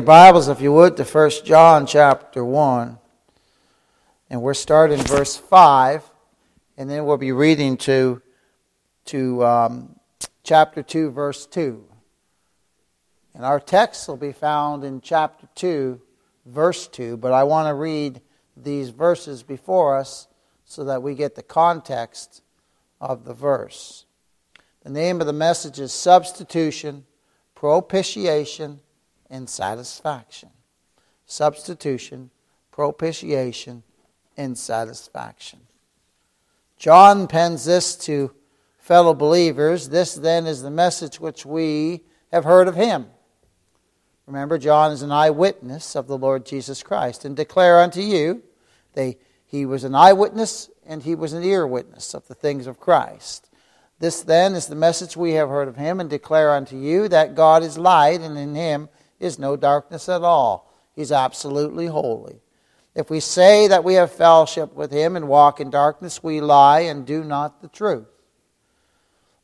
Your Bibles, if you would, to 1 John chapter 1, and we're starting verse 5, and then we'll be reading to chapter 2, verse 2. And our text will be found in chapter 2, verse 2, but I want to read these verses before us so that we get the context of the verse. The name of the message is Substitution, Propitiation, and satisfaction. Substitution, propitiation, and satisfaction. John pens this to fellow believers. This then is the message which we have heard of him. Remember, John is an eyewitness of the Lord Jesus Christ, and declare unto you that he was an eyewitness and he was an ear witness of the things of Christ. This then is the message we have heard of him, and declare unto you that God is light, and in him is no darkness at all. He's absolutely holy. If we say that we have fellowship with him and walk in darkness, we lie and do not the truth.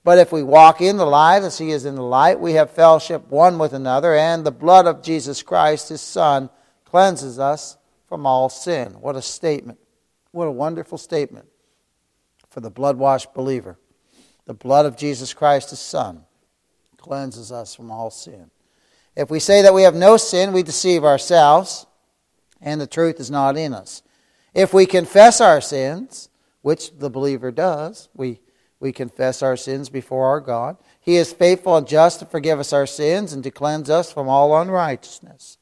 But if we walk in the light as he is in the light, we have fellowship one with another, and the blood of Jesus Christ, his Son, cleanses us from all sin. What a statement. What a wonderful statement for the blood-washed believer. The blood of Jesus Christ, his Son, cleanses us from all sin. If we say that we have no sin, we deceive ourselves, and the truth is not in us. If we confess our sins, which the believer does, we confess our sins before our God. He is faithful and just to forgive us our sins and to cleanse us from all unrighteousness.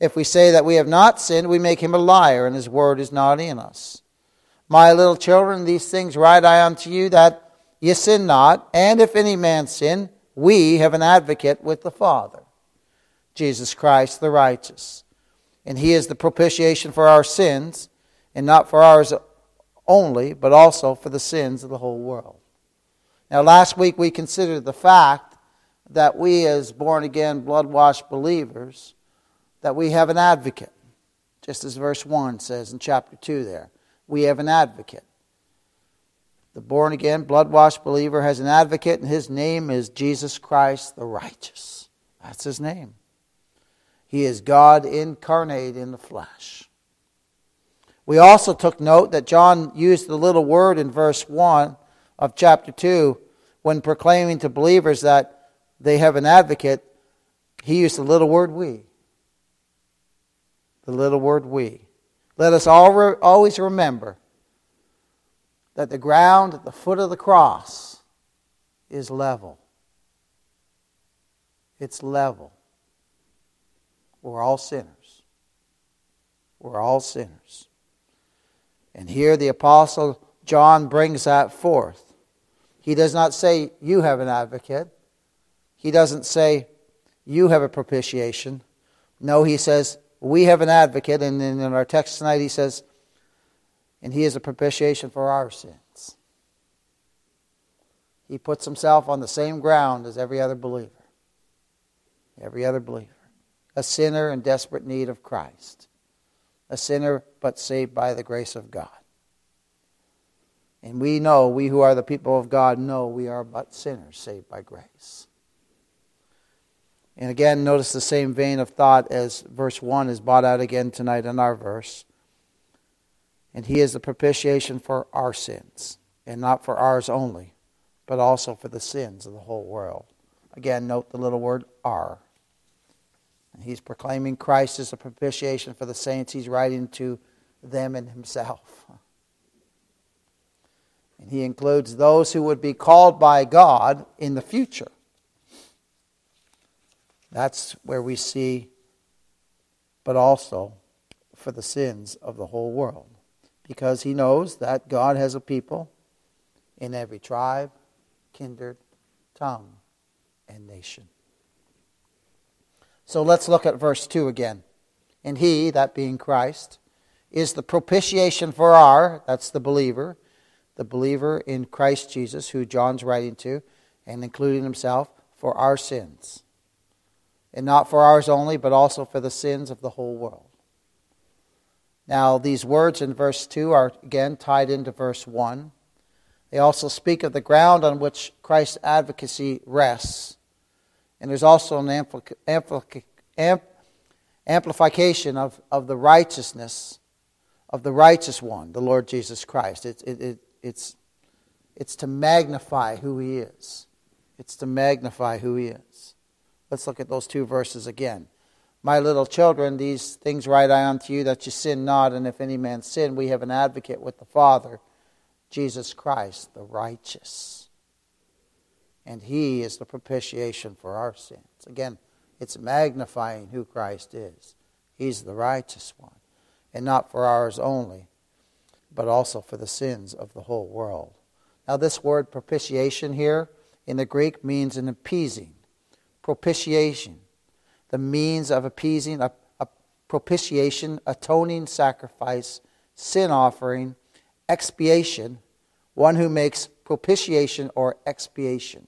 If we say that we have not sinned, we make him a liar, and his word is not in us. My little children, these things write I unto you, that ye sin not, and if any man sin, we have an advocate with the Father, Jesus Christ the righteous. And he is the propitiation for our sins, and not for ours only, but also for the sins of the whole world. Now, last week we considered the fact that we as born-again, blood-washed believers, that we have an advocate, just as verse 1 says in chapter 2 there. We have an advocate. The born-again, blood-washed believer has an advocate, and his name is Jesus Christ the righteous. That's his name. He is God incarnate in the flesh. We also took note that John used the little word in verse 1 of chapter 2 when proclaiming to believers that they have an advocate. He used the little word we. The little word we. Let us always remember that the ground at the foot of the cross is level. It's level. We're all sinners. We're all sinners. And here the Apostle John brings that forth. He does not say, you have an advocate. He doesn't say, you have a propitiation. No, he says, we have an advocate. And in our text tonight he says, and he is a propitiation for our sins. He puts himself on the same ground as every other believer. Every other believer. A sinner in desperate need of Christ. A sinner, but saved by the grace of God. And we know, we who are the people of God know we are but sinners saved by grace. And again, notice the same vein of thought as verse 1 is brought out again tonight in our verse. And he is the propitiation for our sins, and not for ours only, but also for the sins of the whole world. Again, note the little word our. He's proclaiming Christ as a propitiation for the saints. He's writing to them and himself. And he includes those who would be called by God in the future. That's where we see, but also for the sins of the whole world. Because he knows that God has a people in every tribe, kindred, tongue, and nation. So let's look at verse 2 again. And he, that being Christ, is the propitiation for our, that's the believer in Christ Jesus, who John's writing to, and including himself, for our sins. And not for ours only, but also for the sins of the whole world. Now, these words in verse 2 are again tied into verse 1. They also speak of the ground on which Christ's advocacy rests. And there's also an amplification of the righteousness of the righteous one, the Lord Jesus Christ. It's to magnify who He is. It's to magnify who He is. Let's look at those two verses again. My little children, these things write I unto you, that you sin not. And if any man sin, we have an advocate with the Father, Jesus Christ, the righteous. And He is the propitiation for our sins. Again, it's magnifying who Christ is. He's the righteous one. And not for ours only, but also for the sins of the whole world. Now this word propitiation here in the Greek means an appeasing. Propitiation. The means of appeasing, a propitiation, atoning sacrifice, sin offering, expiation, one who makes propitiation or expiation.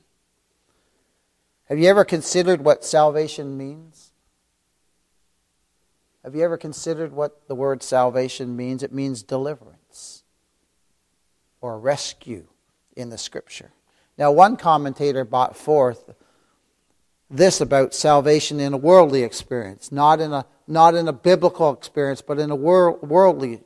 Have you ever considered what salvation means? Have you ever considered what the word salvation means? It means deliverance or rescue in the Scripture. Now, one commentator brought forth this about salvation in a worldly experience, not in a biblical experience, but in a worldly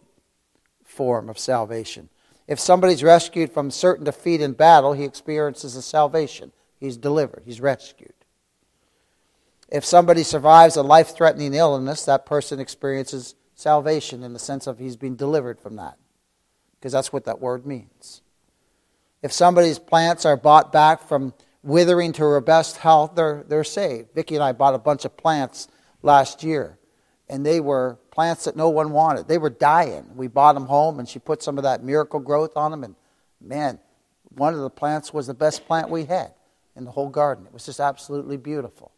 form of salvation. If somebody's rescued from certain defeat in battle, he experiences a salvation. He's delivered. He's rescued. If somebody survives a life-threatening illness, that person experiences salvation in the sense of he's been delivered from that, because that's what that word means. If somebody's plants are bought back from withering to her best health, they're saved. Vicki and I bought a bunch of plants last year, and they were plants that no one wanted. They were dying. We bought them home, and she put some of that miracle growth on them, and man, one of the plants was the best plant we had in the whole garden. It was just absolutely beautiful.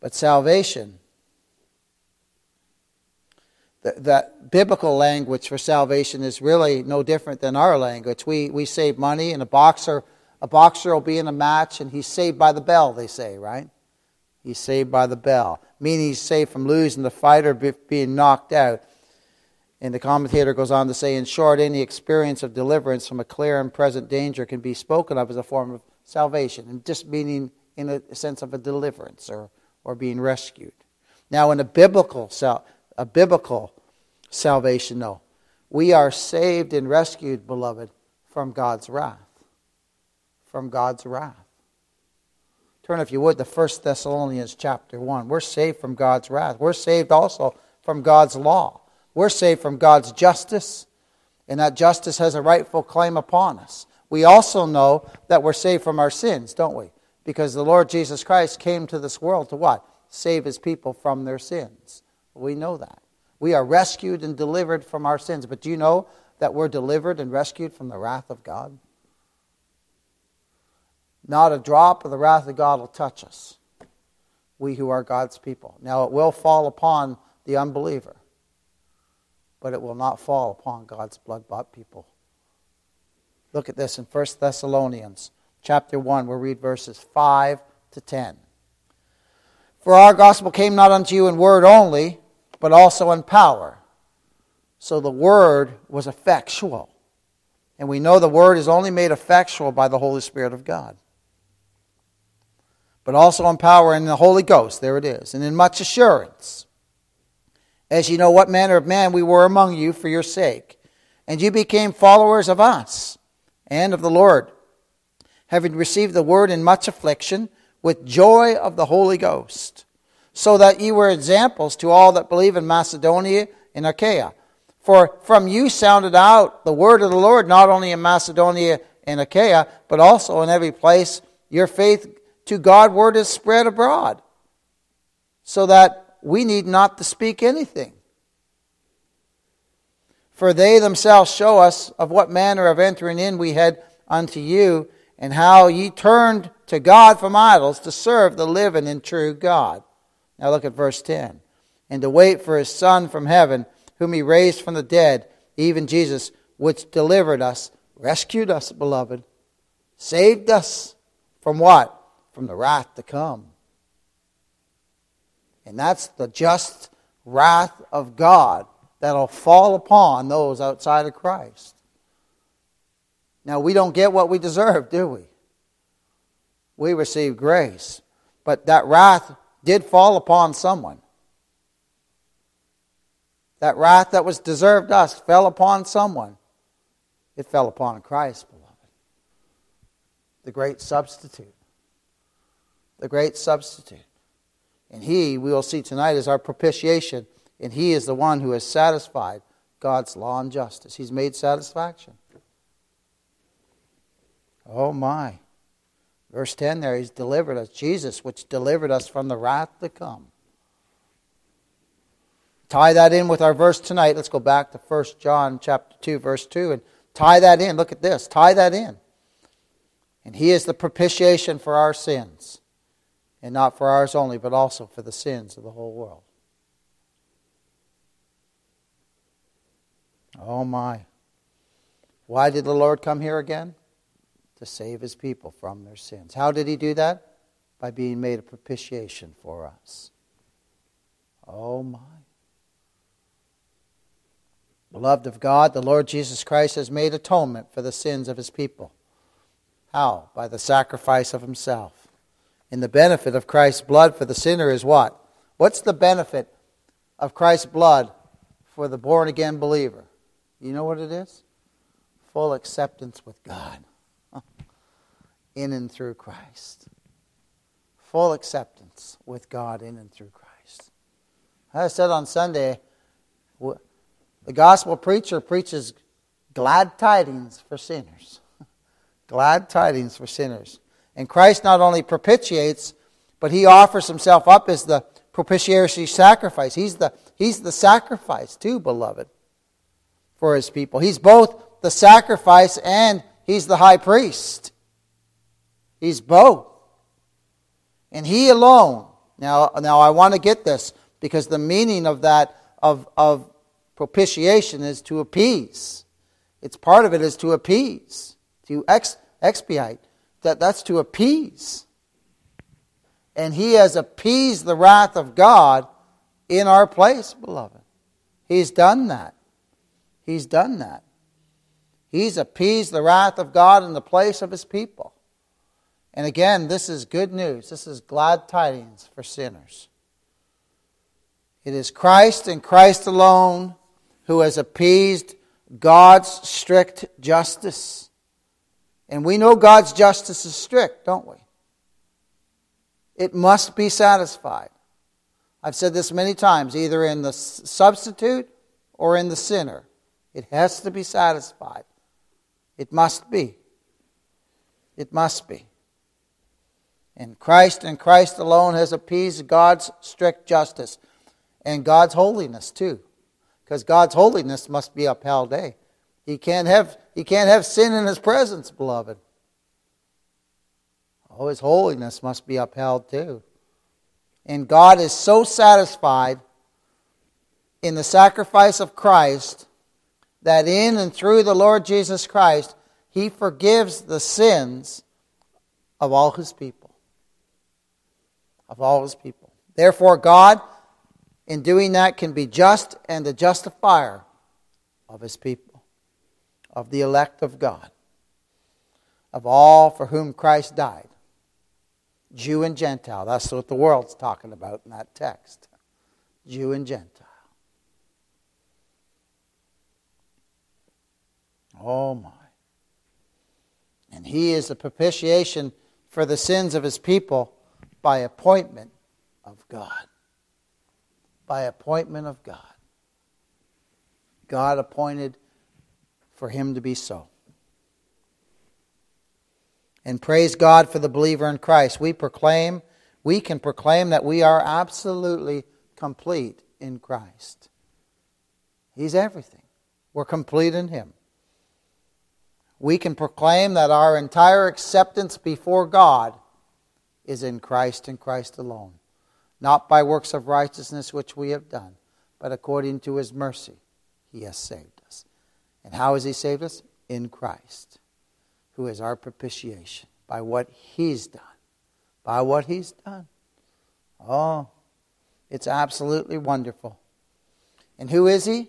But salvation, the biblical language for salvation is really no different than our language. We save money, and a boxer will be in a match, and he's saved by the bell, they say, right? He's saved by the bell, meaning he's saved from losing the fight or being knocked out. And the commentator goes on to say, in short, any experience of deliverance from a clear and present danger can be spoken of as a form of salvation, and just meaning in a sense of a deliverance or being rescued. Now, in a biblical salvation, no. We are saved and rescued, beloved, from God's wrath. From God's wrath. Turn, if you would, to 1 Thessalonians chapter 1. We're saved from God's wrath. We're saved also from God's law. We're saved from God's justice, and that justice has a rightful claim upon us. We also know that we're saved from our sins, don't we? Because the Lord Jesus Christ came to this world to what? Save His people from their sins. We know that. We are rescued and delivered from our sins. But do you know that we're delivered and rescued from the wrath of God? Not a drop of the wrath of God will touch us, we who are God's people. Now, it will fall upon the unbeliever, but it will not fall upon God's blood-bought people. Look at this in 1 Thessalonians chapter 1. We'll read verses 5 to 10. For our gospel came not unto you in word only, but also in power. So the word was effectual. And we know the word is only made effectual by the Holy Spirit of God. But also in power in the Holy Ghost, there it is, and in much assurance. As you know what manner of man we were among you for your sake. And you became followers of us and of the Lord, having received the word in much affliction, with joy of the Holy Ghost, so that ye were examples to all that believe in Macedonia and Achaia. For from you sounded out the word of the Lord, not only in Macedonia and Achaia, but also in every place your faith to God word is spread abroad, so that we need not to speak anything. For they themselves show us of what manner of entering in we had unto you, and how ye turned to God from idols to serve the living and true God. Now look at verse 10. And to wait for His Son from heaven, whom He raised from the dead, even Jesus, which delivered us, rescued us, beloved, saved us from what? From the wrath to come. And that's the just wrath of God that'll fall upon those outside of Christ. Now, we don't get what we deserve, do we? we receive grace. But that wrath did fall upon someone. That wrath that was deserved us fell upon someone. It fell upon Christ, beloved. The great substitute. The great substitute. And He, we will see tonight, is our propitiation. And He is the one who has satisfied God's law and justice. He's made satisfaction. Oh my. Verse 10 there, He's delivered us. Jesus, which delivered us from the wrath to come. Tie that in with our verse tonight. Let's go back to 1 John chapter 2, verse 2, and tie that in. Look at this. Tie that in. And He is the propitiation for our sins. And not for ours only, but also for the sins of the whole world. Oh my. Why did the Lord come here again? To save His people from their sins. How did He do that? By being made a propitiation for us. Oh my. Beloved of God, the Lord Jesus Christ has made atonement for the sins of His people. How? By the sacrifice of Himself. And the benefit of Christ's blood for the sinner is what? What's the benefit of Christ's blood for the born-again believer? You know what it is? Full acceptance with God. In and through Christ. Full acceptance with God in and through Christ. I said on Sunday, the gospel preacher preaches glad tidings for sinners. Glad tidings for sinners. And Christ not only propitiates, but He offers Himself up as the propitiatory sacrifice. He's the sacrifice too, beloved, for His people. He's both the sacrifice and He's the high priest. He's both. And He alone. Now I want to get this, because the meaning of that, of propitiation is to appease. It's part of it is to appease, to expiate. That's to appease. And He has appeased the wrath of God in our place, beloved. He's done that. He's done that. He's appeased the wrath of God in the place of His people. And again, this is good news. This is glad tidings for sinners. It is Christ and Christ alone who has appeased God's strict justice. And we know God's justice is strict, don't we? It must be satisfied. I've said this many times, either in the substitute or in the sinner. It has to be satisfied. It must be. It must be. And Christ alone has appeased God's strict justice and God's holiness too. Because God's holiness must be upheld, eh? He can't have sin in His presence, beloved. Oh, His holiness must be upheld too. And God is so satisfied in the sacrifice of Christ that in and through the Lord Jesus Christ, He forgives the sins of all His people. Of all His people. Therefore, God, in doing that, can be just and the justifier of His people. Of the elect of God, of all for whom Christ died, Jew and Gentile. That's what the world's talking about in that text. Jew and Gentile. Oh my. And He is the propitiation for the sins of His people by appointment of God. By appointment of God. God appointed for Him to be so. And praise God for the believer in Christ. We can proclaim that we are absolutely complete in Christ. He's everything. We're complete in Him. We can proclaim that our entire acceptance before God is in Christ and Christ alone. Not by works of righteousness which we have done, but according to His mercy, He has saved. And how has He saved us? In Christ, who is our propitiation, by what He's done. By what He's done. Oh, it's absolutely wonderful. And who is He?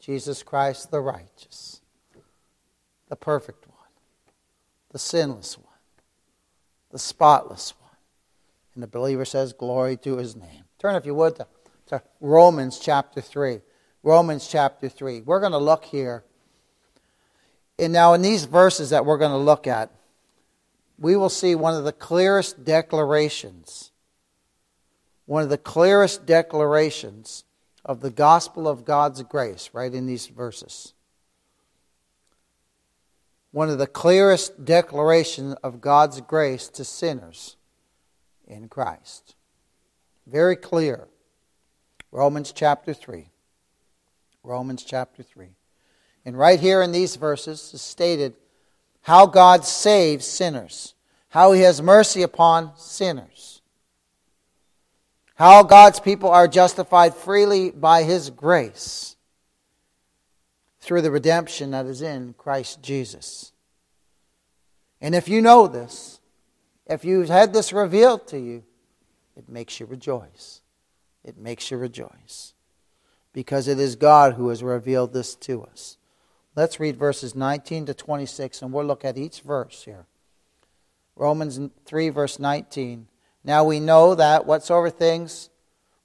Jesus Christ, the righteous, the perfect one, the sinless one, the spotless one. And the believer says, glory to his name. Turn, if you would, to Romans chapter 3. Romans chapter 3. We're going to look here. And now in these verses that we're going to look at, we will see one of the clearest declarations. One of the clearest declarations of the gospel of God's grace, right in these verses. One of the clearest declarations of God's grace to sinners in Christ. Very clear. Romans chapter 3. Romans chapter 3. And right here in these verses is stated how God saves sinners. How He has mercy upon sinners. How God's people are justified freely by His grace through the redemption that is in Christ Jesus. And if you know this, if you've had this revealed to you, it makes you rejoice. It makes you rejoice. Because it is God who has revealed this to us. Let's read verses 19 to 26, and we'll look at each verse here. Romans 3, verse 19. Now we know that whatsoever things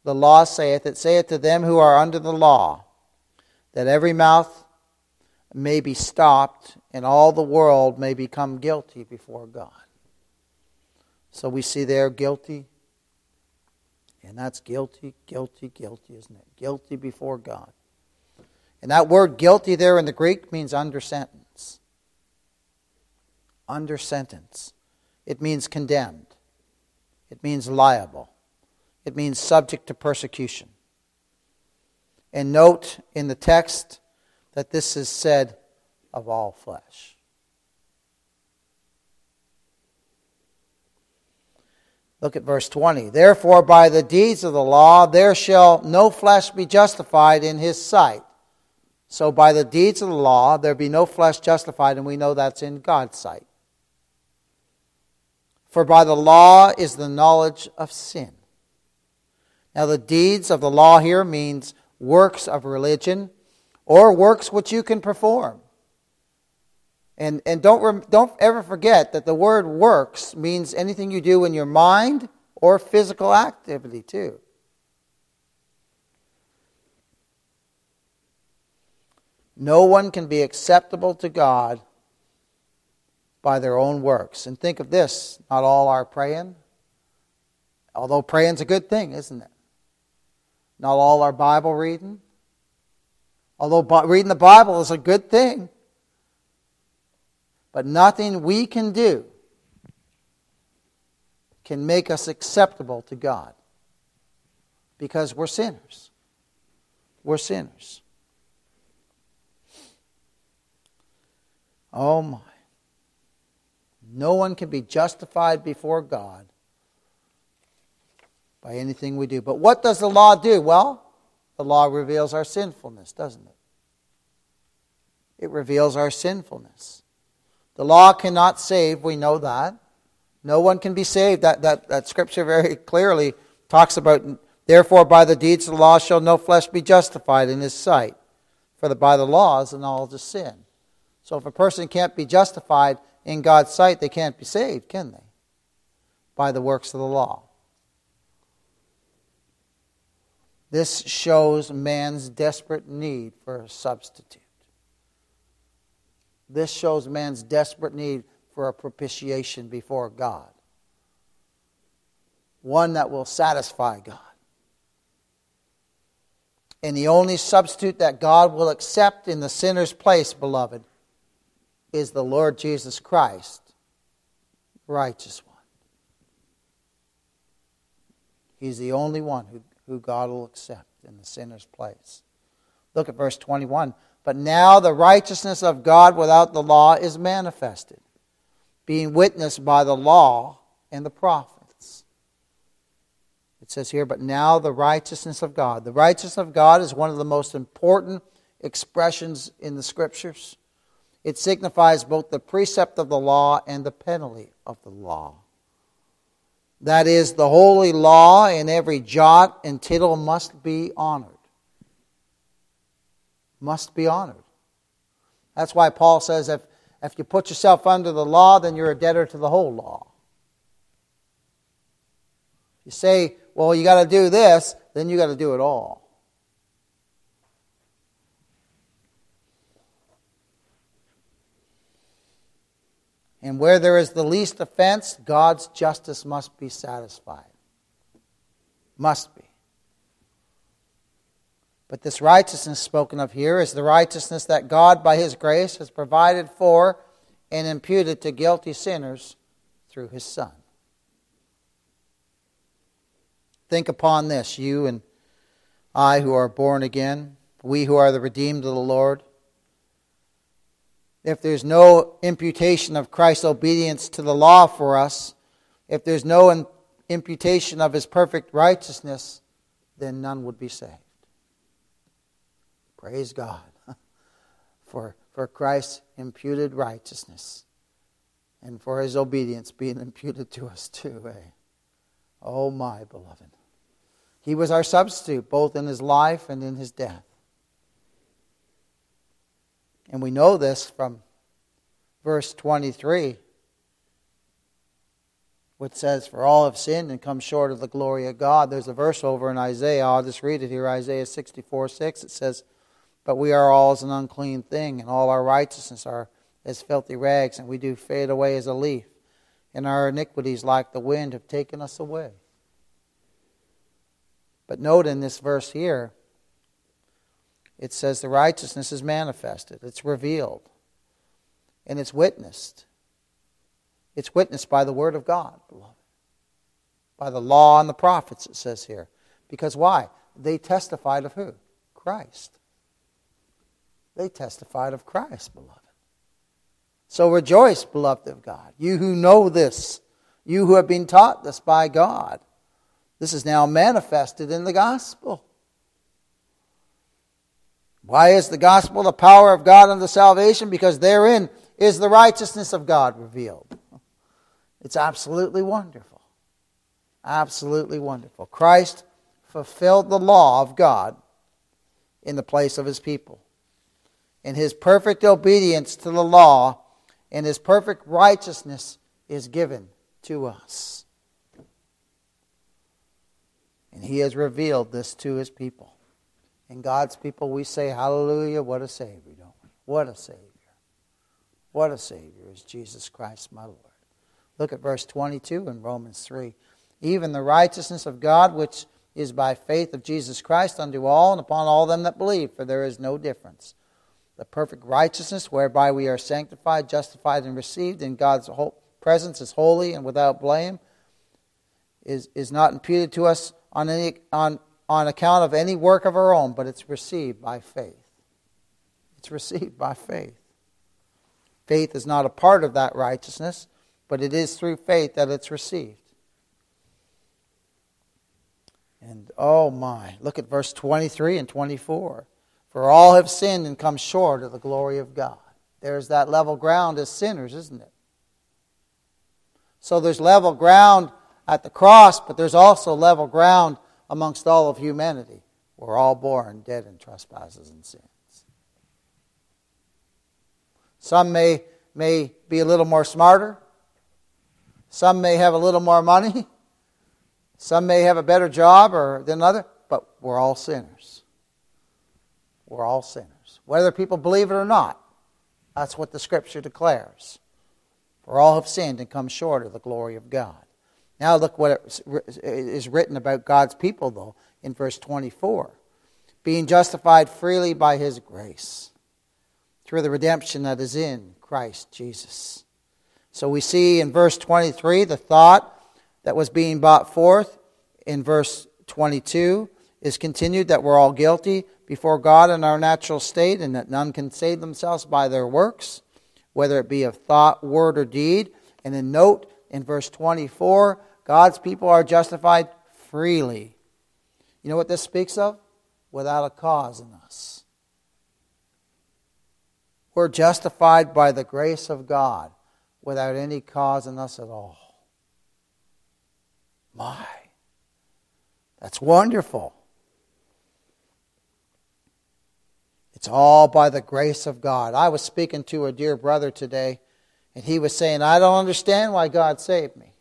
the law saith, it saith to them who are under the law, that every mouth may be stopped, and all the world may become guilty before God. So we see there guilty, and that's guilty, guilty, guilty, isn't it? Guilty before God. And that word guilty there in the Greek means under sentence. Under sentence. It means condemned. It means liable. It means subject to persecution. And note in the text that this is said of all flesh. Look at verse 20. Therefore by the deeds of the law there shall no flesh be justified in his sight. So by the deeds of the law, there be no flesh justified, and we know that's in God's sight. For by the law is the knowledge of sin. Now the deeds of the law here means works of religion, or works which you can perform. And don't ever forget that the word works means anything you do in your mind or physical activity too. No one can be acceptable to God by their own works. And think of this, not all are praying. Although praying's a good thing, isn't it? Not all are Bible reading. Although reading the Bible is a good thing. But nothing we can do can make us acceptable to God. Because we're sinners. We're sinners. Oh my. No one can be justified before God by anything we do. But what does the law do? Well, the law reveals our sinfulness, doesn't it? It reveals our sinfulness. The law cannot save, we know that. No one can be saved. That scripture very clearly talks about, therefore by the deeds of the law shall no flesh be justified in his sight. For by the law is the knowledge of sin. So if a person can't be justified in God's sight, they can't be saved, can they? By the works of the law. This shows man's desperate need for a substitute. This shows man's desperate need for a propitiation before God. One that will satisfy God. And the only substitute that God will accept in the sinner's place, beloved, is the Lord Jesus Christ, the righteous one. He's the only one who God will accept in the sinner's place. Look at verse 21. But now the righteousness of God without the law is manifested, being witnessed by the law and the prophets. It says here, but now the righteousness of God. The righteousness of God is one of the most important expressions in the Scriptures. It signifies both the precept of the law and the penalty of the law. That is, the holy law in every jot and tittle must be honored. Must be honored. That's why Paul says if you put yourself under the law, then you're a debtor to the whole law. You say, well, you got to do this, then you got to do it all. And where there is the least offense, God's justice must be satisfied. Must be. But this righteousness spoken of here is the righteousness that God, by His grace, has provided for and imputed to guilty sinners through His Son. Think upon this, you and I who are born again, we who are the redeemed of the Lord. If there's no imputation of Christ's obedience to the law for us, if there's no imputation of His perfect righteousness, then none would be saved. Praise God for Christ's imputed righteousness and for His obedience being imputed to us too. Eh? Oh my beloved. He was our substitute both in His life and in His death. And we know this from verse 23, which says, "For all have sinned and come short of the glory of God." There's a verse over in Isaiah. I'll just read it here. Isaiah 64:6. It says, "But we are all as an unclean thing, and all our righteousness are as filthy rags, and we do fade away as a leaf, and our iniquities like the wind have taken us away." But note in this verse here, it says the righteousness is manifested, it's revealed, and it's witnessed. It's witnessed by the Word of God, beloved. By the law and the prophets, it says here. Because why? They testified of who? Christ. They testified of Christ, beloved. So rejoice, beloved of God. You who know this, you who have been taught this by God. This is now manifested in the gospel. Why is the gospel the power of God unto salvation? Because therein is the righteousness of God revealed. It's absolutely wonderful. Absolutely wonderful. Christ fulfilled the law of God in the place of His people. And His perfect obedience to the law and His perfect righteousness is given to us. And He has revealed this to His people. And God's people, we say, hallelujah, what a Savior, don't we? What a Savior. What a Savior is Jesus Christ, my Lord. Look at verse 22 in Romans 3. "Even the righteousness of God, which is by faith of Jesus Christ unto all and upon all them that believe, for there is no difference. The perfect righteousness whereby we are sanctified, justified, and received in God's presence is holy and without blame, is not imputed to us on account of any work of our own, but it's received by faith." It's received by faith. Faith is not a part of that righteousness, but it is through faith that it's received. And oh my, look at verse 23 and 24. "For all have sinned and come short of the glory of God." There's that level ground as sinners, isn't it? So there's level ground at the cross, but there's also level ground amongst all of humanity. We're all born dead in trespasses and sins. Some may be a little more smarter. Some may have a little more money. Some may have a better job than another, but we're all sinners. We're all sinners. Whether people believe it or not, that's what the Scripture declares. "For all have sinned and come short of the glory of God." Now look what is written about God's people, though, in verse 24. "Being justified freely by His grace, through the redemption that is in Christ Jesus." So we see in verse 23 the thought that was being brought forth in verse 22 is continued, that we're all guilty before God in our natural state, and that none can save themselves by their works, whether it be of thought, word, or deed. And then note in verse 24, God's people are justified freely. You know what this speaks of? Without a cause in us. We're justified by the grace of God without any cause in us at all. My, that's wonderful. It's all by the grace of God. I was speaking to a dear brother today, and he was saying, "I don't understand why God saved me."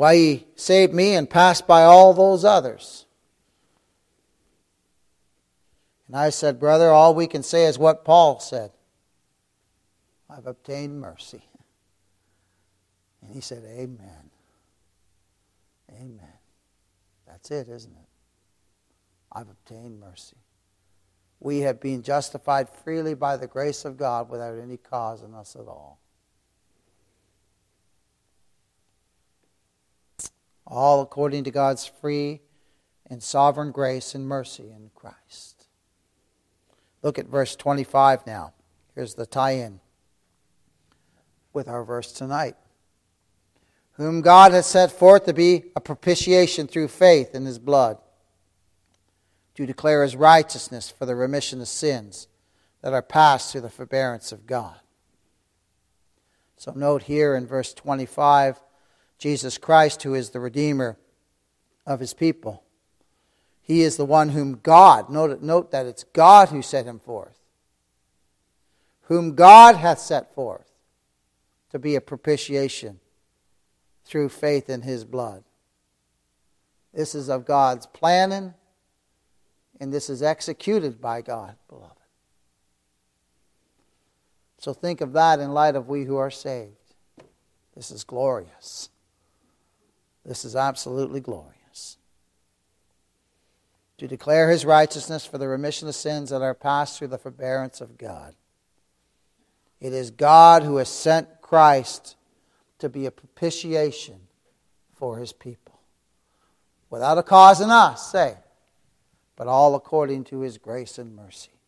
Why He saved me and passed by all those others. And I said, brother, all we can say is what Paul said. I've obtained mercy. And he said, amen. Amen. That's it, isn't it? I've obtained mercy. We have been justified freely by the grace of God without any cause in us at all. All according to God's free and sovereign grace and mercy in Christ. Look at verse 25 now. Here's the tie-in with our verse tonight. Whom God has set forth to be a propitiation through faith in His blood, to declare His righteousness for the remission of sins that are passed through the forbearance of God. So note here in verse 25, Jesus Christ, who is the Redeemer of His people. He is the one whom God, note that it's God who set Him forth. Whom God hath set forth to be a propitiation through faith in His blood. This is of God's planning, and this is executed by God, beloved. So think of that in light of we who are saved. This is glorious. This is absolutely glorious. To declare His righteousness for the remission of sins that are passed through the forbearance of God. It is God who has sent Christ to be a propitiation for His people. Without a cause in us, say, but all according to His grace and mercy.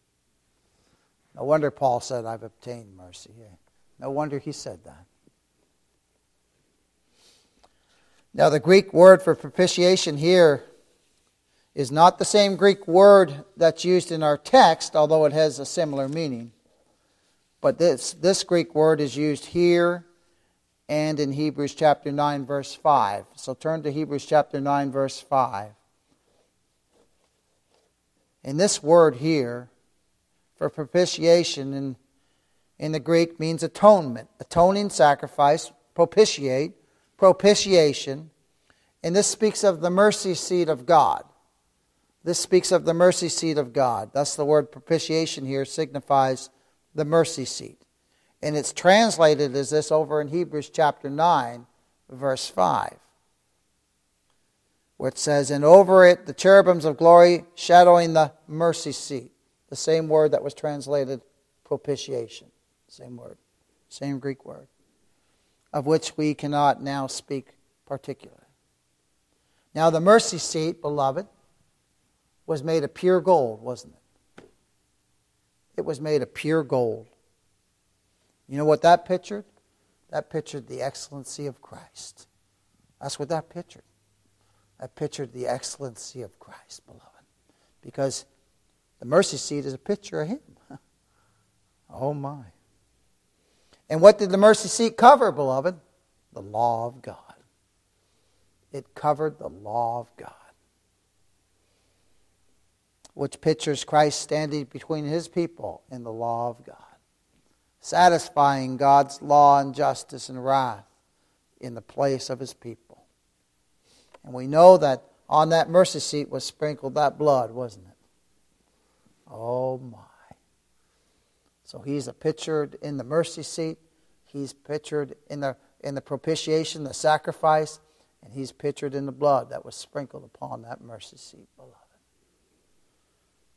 No wonder Paul said, I've obtained mercy. Yeah. No wonder he said that. Now the Greek word for propitiation here is not the same Greek word that's used in our text, although it has a similar meaning. But this Greek word is used here and in Hebrews chapter 9 verse 5. So turn to Hebrews chapter 9 verse 5. And this word here for propitiation in the Greek means atonement. Atoning sacrifice, propitiation. And this speaks of the mercy seat of God. This speaks of the mercy seat of God. Thus the word propitiation here signifies the mercy seat. And it's translated as this over in Hebrews chapter 9 verse 5. Where it says, and over it the cherubims of glory shadowing the mercy seat. The same word that was translated propitiation. Same word. Same Greek word. Of which we cannot now speak particularly. Now the mercy seat, beloved, was made of pure gold, wasn't it? It was made of pure gold. You know what that pictured? That pictured the excellency of Christ. That's what that pictured. That pictured the excellency of Christ, beloved. Because the mercy seat is a picture of Him. Oh my. And what did the mercy seat cover, beloved? The law of God. It covered the law of God. Which pictures Christ standing between His people and the law of God. Satisfying God's law and justice and wrath in the place of His people. And we know that on that mercy seat was sprinkled that blood, wasn't it? Oh my. So He's pictured in the mercy seat. He's pictured in the propitiation, the sacrifice. And He's pictured in the blood that was sprinkled upon that mercy seat, beloved.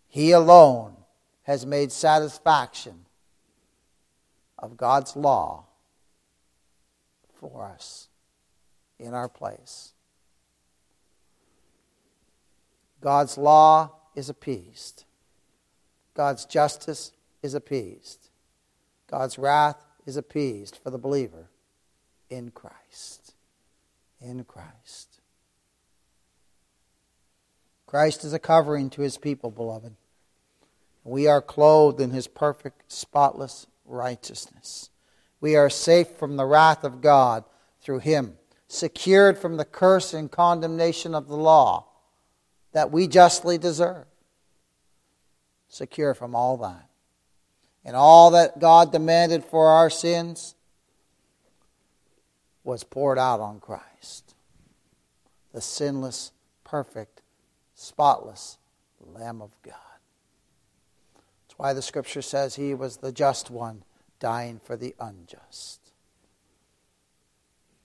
He alone has made satisfaction of God's law for us in our place. God's law is appeased. God's justice is appeased. God's wrath is appeased for the believer in Christ. In Christ. Christ is a covering to His people, beloved. We are clothed in His perfect, spotless righteousness. We are safe from the wrath of God through Him, secured from the curse and condemnation of the law that we justly deserve. Secure from all that. And all that God demanded for our sins was poured out on Christ. the sinless, perfect, spotless Lamb of God. That's why the Scripture says he was the just one dying for the unjust.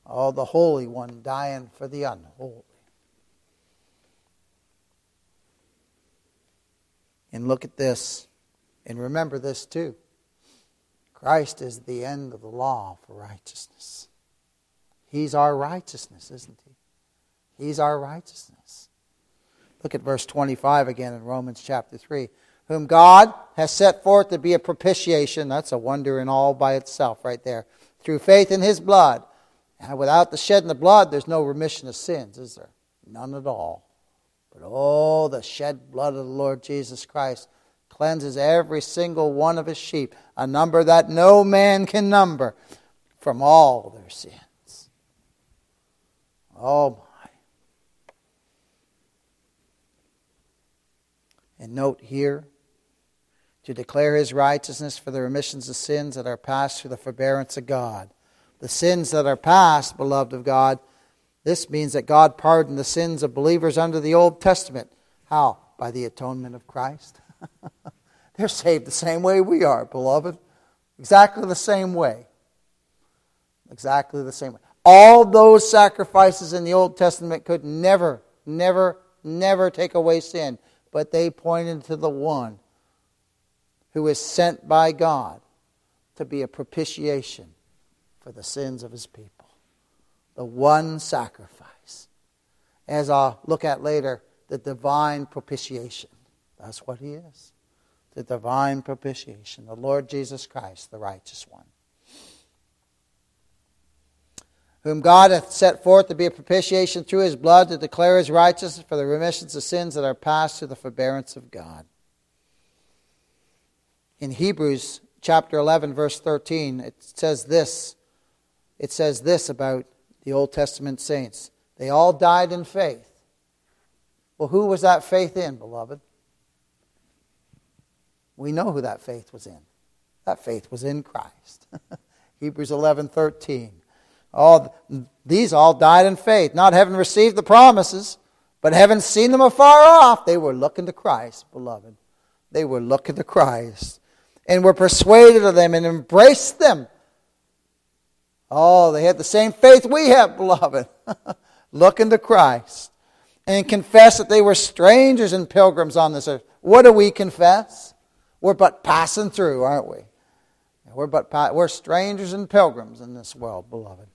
Oh, the Holy One dying for the unholy. And look at this, and remember this too. Christ is the end of the law for righteousness. He's our righteousness, isn't he? He's our righteousness. Look at verse 25 again in Romans chapter 3. Whom God has set forth to be a propitiation, that's a wonder in all by itself right there, through faith in his blood. And without the shedding of blood, there's no remission of sins, is there? None at all. But oh, the shed blood of the Lord Jesus Christ cleanses every single one of his sheep, a number that no man can number, from all their sins. Oh my. And note here, to declare his righteousness for the remissions of sins that are past through the forbearance of God. The sins that are past, beloved of God, this means that God pardoned the sins of believers under the Old Testament. How? By the atonement of Christ. They're saved the same way we are, beloved. Exactly the same way. Exactly the same way. All those sacrifices in the Old Testament could never take away sin. But they pointed to the one who is sent by God to be a propitiation for the sins of his people. The one sacrifice. As I'll look at later, the divine propitiation. That's what he is. The divine propitiation. The Lord Jesus Christ, the righteous one. Whom God hath set forth to be a propitiation through his blood to declare his righteousness for the remissions of sins that are past through the forbearance of God. In Hebrews chapter 11, verse 13, it says this. It says this about the Old Testament saints. They all died in faith. Well, who was that faith in, beloved? We know who that faith was in. That faith was in Christ. Hebrews 11:13. These all died in faith, not having received the promises, but having seen them afar off. They were looking to Christ, beloved. They were looking to Christ and were persuaded of them and embraced them. Oh, they had the same faith we have, beloved. Looking to Christ. And confess that they were strangers and pilgrims on this earth. What do we confess? We're but passing through, aren't we? We're strangers and pilgrims in this world, beloved.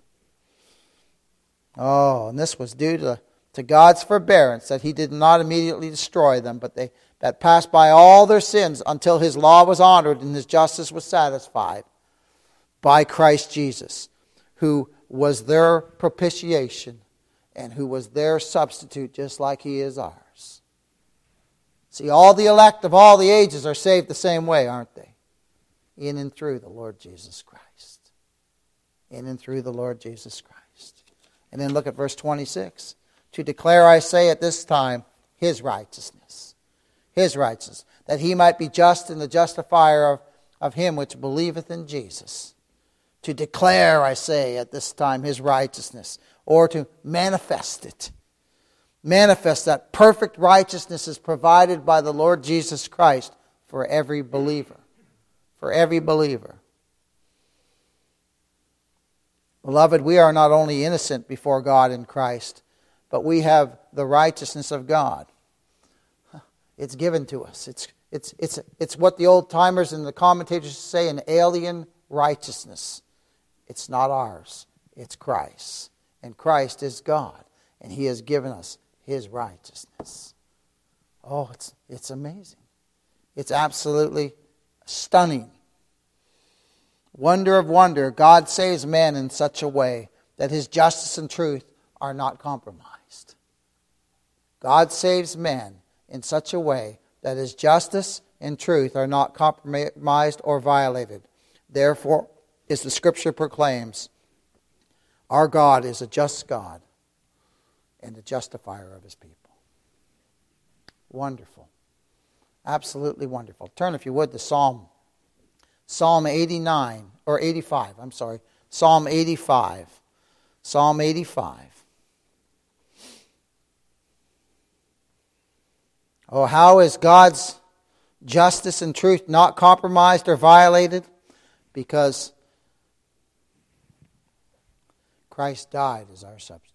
Oh, and this was due to God's forbearance, that he did not immediately destroy them, but they that passed by all their sins until his law was honored and his justice was satisfied by Christ Jesus, who was their propitiation and who was their substitute, just like he is ours. See, all the elect of all the ages are saved the same way, aren't they? In and through the Lord Jesus Christ. In and through the Lord Jesus Christ. And then look at verse 26. To declare, I say, at this time, his righteousness. His righteousness. That he might be just and the justifier of him which believeth in Jesus. To declare, I say, at this time, his righteousness. Or to manifest it. Manifest that perfect righteousness is provided by the Lord Jesus Christ for every believer. For every believer. Beloved, we are not only innocent before God in Christ, but we have the righteousness of God. It's given to us. It's what the old timers and the commentators say, an alien righteousness. It's not ours. It's Christ's. And Christ is God, and he has given us his righteousness. Oh, it's amazing. It's absolutely stunning. Wonder of wonder, God saves man in such a way that his justice and truth are not compromised. God saves man in such a way that his justice and truth are not compromised or violated. Therefore, as the Scripture proclaims, our God is a just God and the justifier of his people. Wonderful. Absolutely wonderful. Turn, if you would, to Psalm 89, or 85, I'm sorry. Psalm 85. Psalm 85. Oh, how is God's justice and truth not compromised or violated? Because Christ died as our substitute.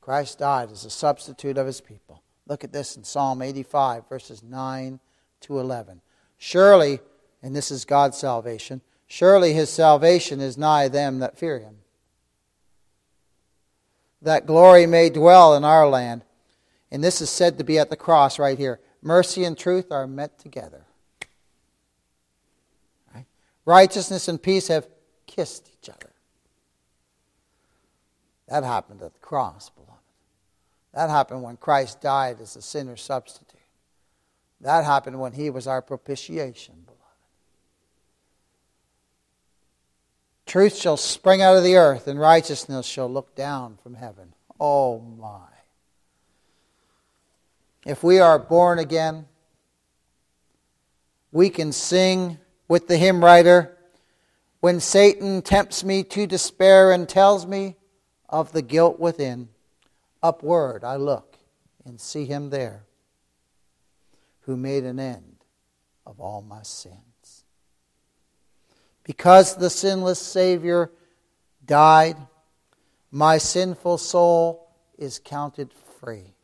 Christ died as a substitute of his people. Look at this in Psalm 85, verses 9 to 11. Surely, and this is God's salvation, surely his salvation is nigh them that fear him, that glory may dwell in our land. And this is said to be at the cross right here. Mercy and truth are met together. Right? Righteousness and peace have kissed each other. That happened at the cross, beloved. That happened when Christ died as a sinner substitute. That happened when he was our propitiation, beloved. Truth shall spring out of the earth, and righteousness shall look down from heaven. Oh my. If we are born again, we can sing with the hymn writer, when Satan tempts me to despair and tells me of the guilt within, upward I look and see him there, who made an end of all my sins. Because the sinless Savior died, my sinful soul is counted free.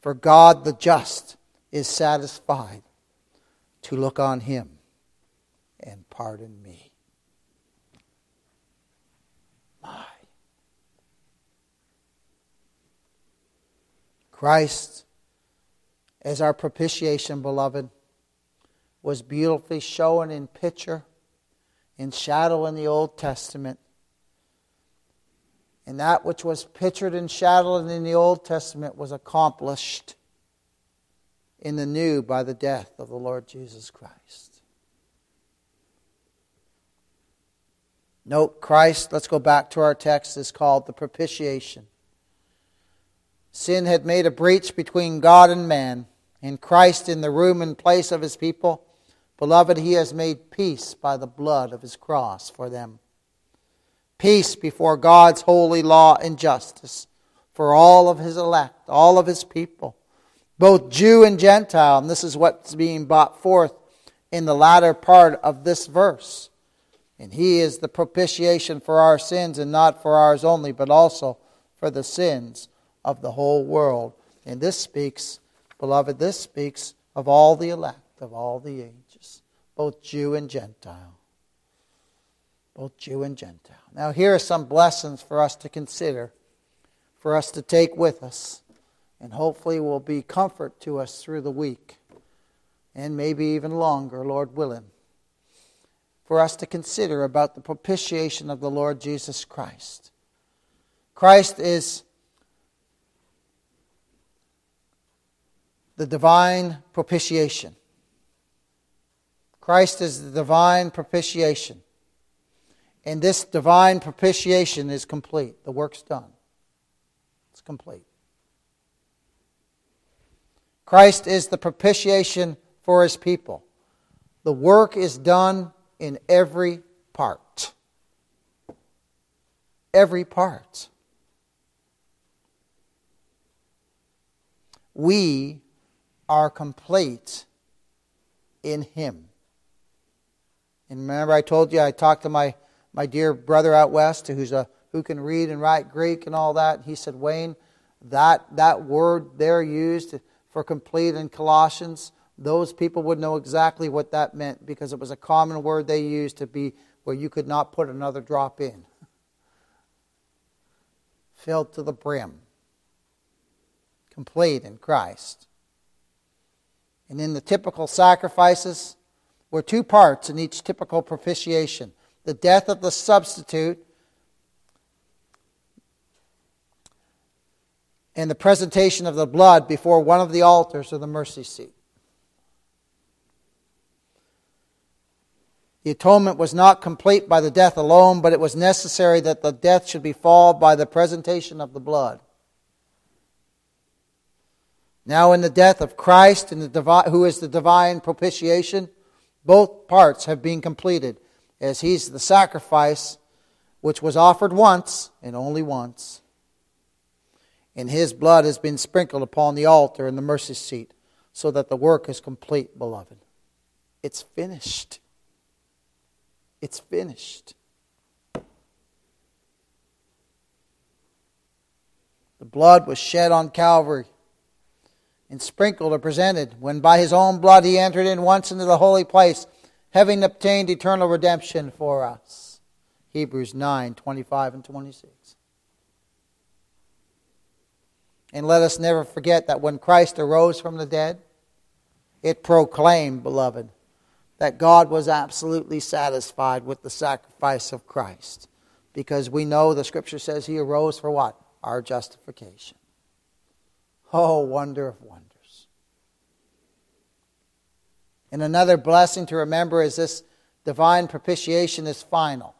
For God the just is satisfied to look on him and pardon me. My. Christ, as our propitiation, beloved, was beautifully shown in picture, in shadow in the Old Testament. And that which was pictured and shadowed in the Old Testament was accomplished in the New by the death of the Lord Jesus Christ. Note, Christ, let's go back to our text, is called the propitiation. Sin had made a breach between God and man, and Christ in the room and place of his people. Beloved, he has made peace by the blood of his cross for them. Peace before God's holy law and justice for all of his elect, all of his people, both Jew and Gentile. And this is what's being brought forth in the latter part of this verse. And he is the propitiation for our sins, and not for ours only, but also for the sins of the whole world. And this speaks, beloved, this speaks of all the elect, of all the ages, both Jew and Gentile. Both Jew and Gentile. Now here are some blessings for us to consider, for us to take with us, and hopefully will be comfort to us through the week, and maybe even longer, Lord willing, for us to consider about the propitiation of the Lord Jesus Christ. Christ is the divine propitiation. Christ is the divine propitiation. And this divine propitiation is complete. The work's done. It's complete. Christ is the propitiation for his people. The work is done in every part. Every part. We are complete in him. And remember I told you I talked to my dear brother out west, who can read and write Greek and all that, he said, Wayne, that word there used for complete in Colossians, those people would know exactly what that meant, because it was a common word they used to be where you could not put another drop in. Filled to the brim. Complete in Christ. And in the typical sacrifices were two parts in each typical propitiation. The death of the substitute and the presentation of the blood before one of the altars or the mercy seat. The atonement was not complete by the death alone, but it was necessary that the death should be followed by the presentation of the blood. Now in the death of Christ, who is the divine propitiation, both parts have been completed, as he's the sacrifice which was offered once and only once. and his blood has been sprinkled upon the altar and the mercy seat, so that the work is complete, beloved. It's finished. It's finished. The blood was shed on Calvary and sprinkled or presented when by his own blood he entered in once into the holy place, having obtained eternal redemption for us. Hebrews 9, 25 and 26. And let us never forget that when Christ arose from the dead, it proclaimed, beloved, that God was absolutely satisfied with the sacrifice of Christ. Because we know the Scripture says he arose for what? Our justification. Oh, wonder of wonders. And another blessing to remember is this divine propitiation is final.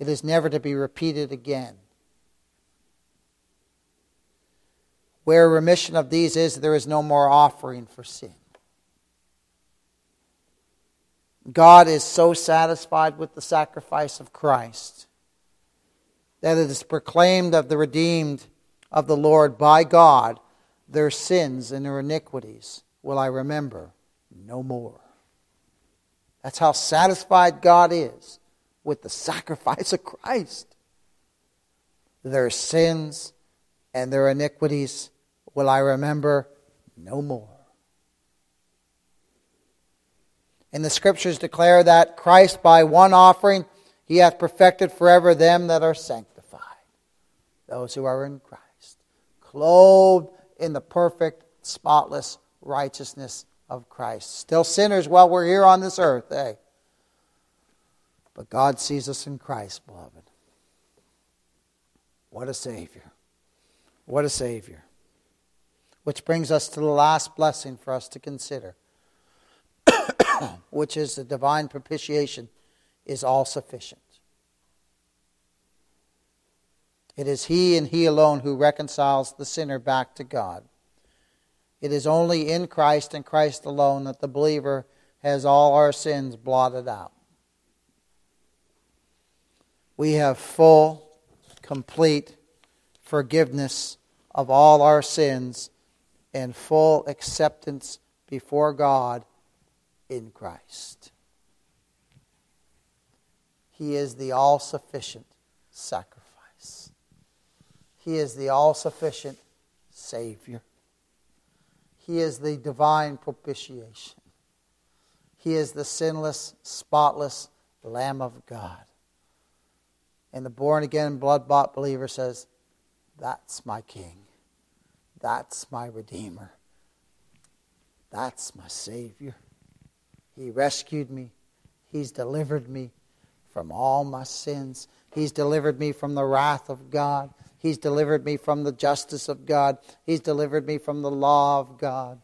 It is never to be repeated again. Where remission of these is, there is no more offering for sin. God is so satisfied with the sacrifice of Christ that it is proclaimed of the redeemed of the Lord by God, their sins and their iniquities will I remember no more. That's how satisfied God is with the sacrifice of Christ. Their sins and their iniquities will I remember no more. And the Scriptures declare that Christ by one offering he hath perfected forever them that are sanctified, those who are in Christ, clothed in the perfect, spotless righteousness of Christ. Still sinners while we're here on this earth, eh? But God sees us in Christ, beloved. What a Savior. What a Savior. Which brings us to the last blessing for us to consider, which is the divine propitiation is all sufficient. It is he and he alone who reconciles the sinner back to God. It is only in Christ and Christ alone that the believer has all our sins blotted out. We have full, complete forgiveness of all our sins and full acceptance before God in Christ. He is the all-sufficient sacrifice. He is the all-sufficient Savior. He is the divine propitiation. He is the sinless, spotless Lamb of God. And the born-again, blood-bought believer says, that's my King. That's my Redeemer. That's my Savior. He rescued me. He's delivered me from all my sins. He's delivered me from the wrath of God. He's delivered me from the justice of God. He's delivered me from the law of God.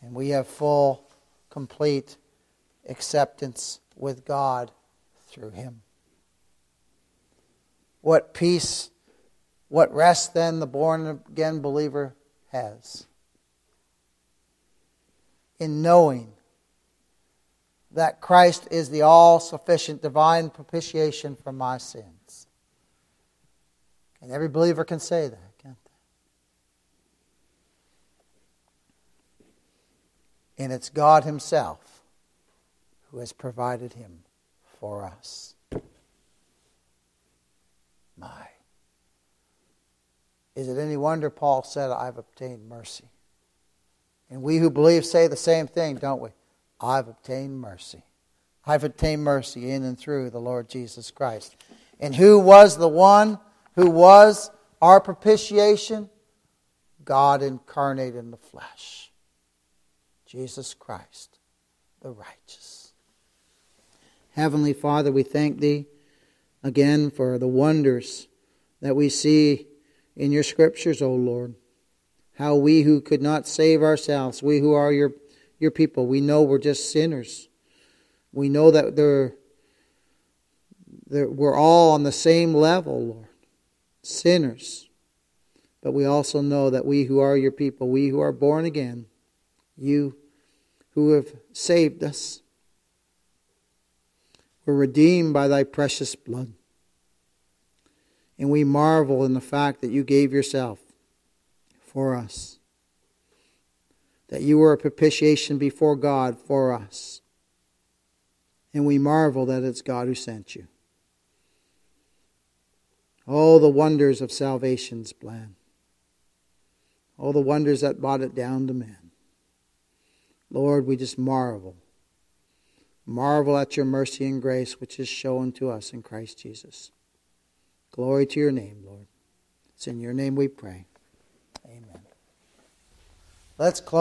And we have full, complete acceptance with God through him. What peace, what rest then the born-again believer has in knowing that Christ is the all-sufficient divine propitiation for my sins. And every believer can say that, can't they? And it's God himself who has provided him for us. My. Is it any wonder Paul said, I've obtained mercy? And we who believe say the same thing, don't we? I've obtained mercy. I've obtained mercy in and through the Lord Jesus Christ. And who was the one who was our propitiation? God incarnate in the flesh. Jesus Christ, the righteous. Heavenly Father, we thank Thee again for the wonders that we see in Your Scriptures, O Lord. How we who could not save ourselves, we who are Your people, we know we're just sinners. We know that we're all on the same level, Lord. Sinners. But we also know that we who are Your people, we who are born again, You who have saved us, were redeemed by thy precious blood. And we marvel in the fact that you gave yourself for us, that you were a propitiation before God for us. And we marvel that it's God who sent you. Oh, the wonders of salvation's plan. Oh, the wonders that brought it down to man. Lord, we just marvel. Marvel at your mercy and grace, which is shown to us in Christ Jesus. Glory to your name, Lord. It's in your name we pray. Amen. Let's close.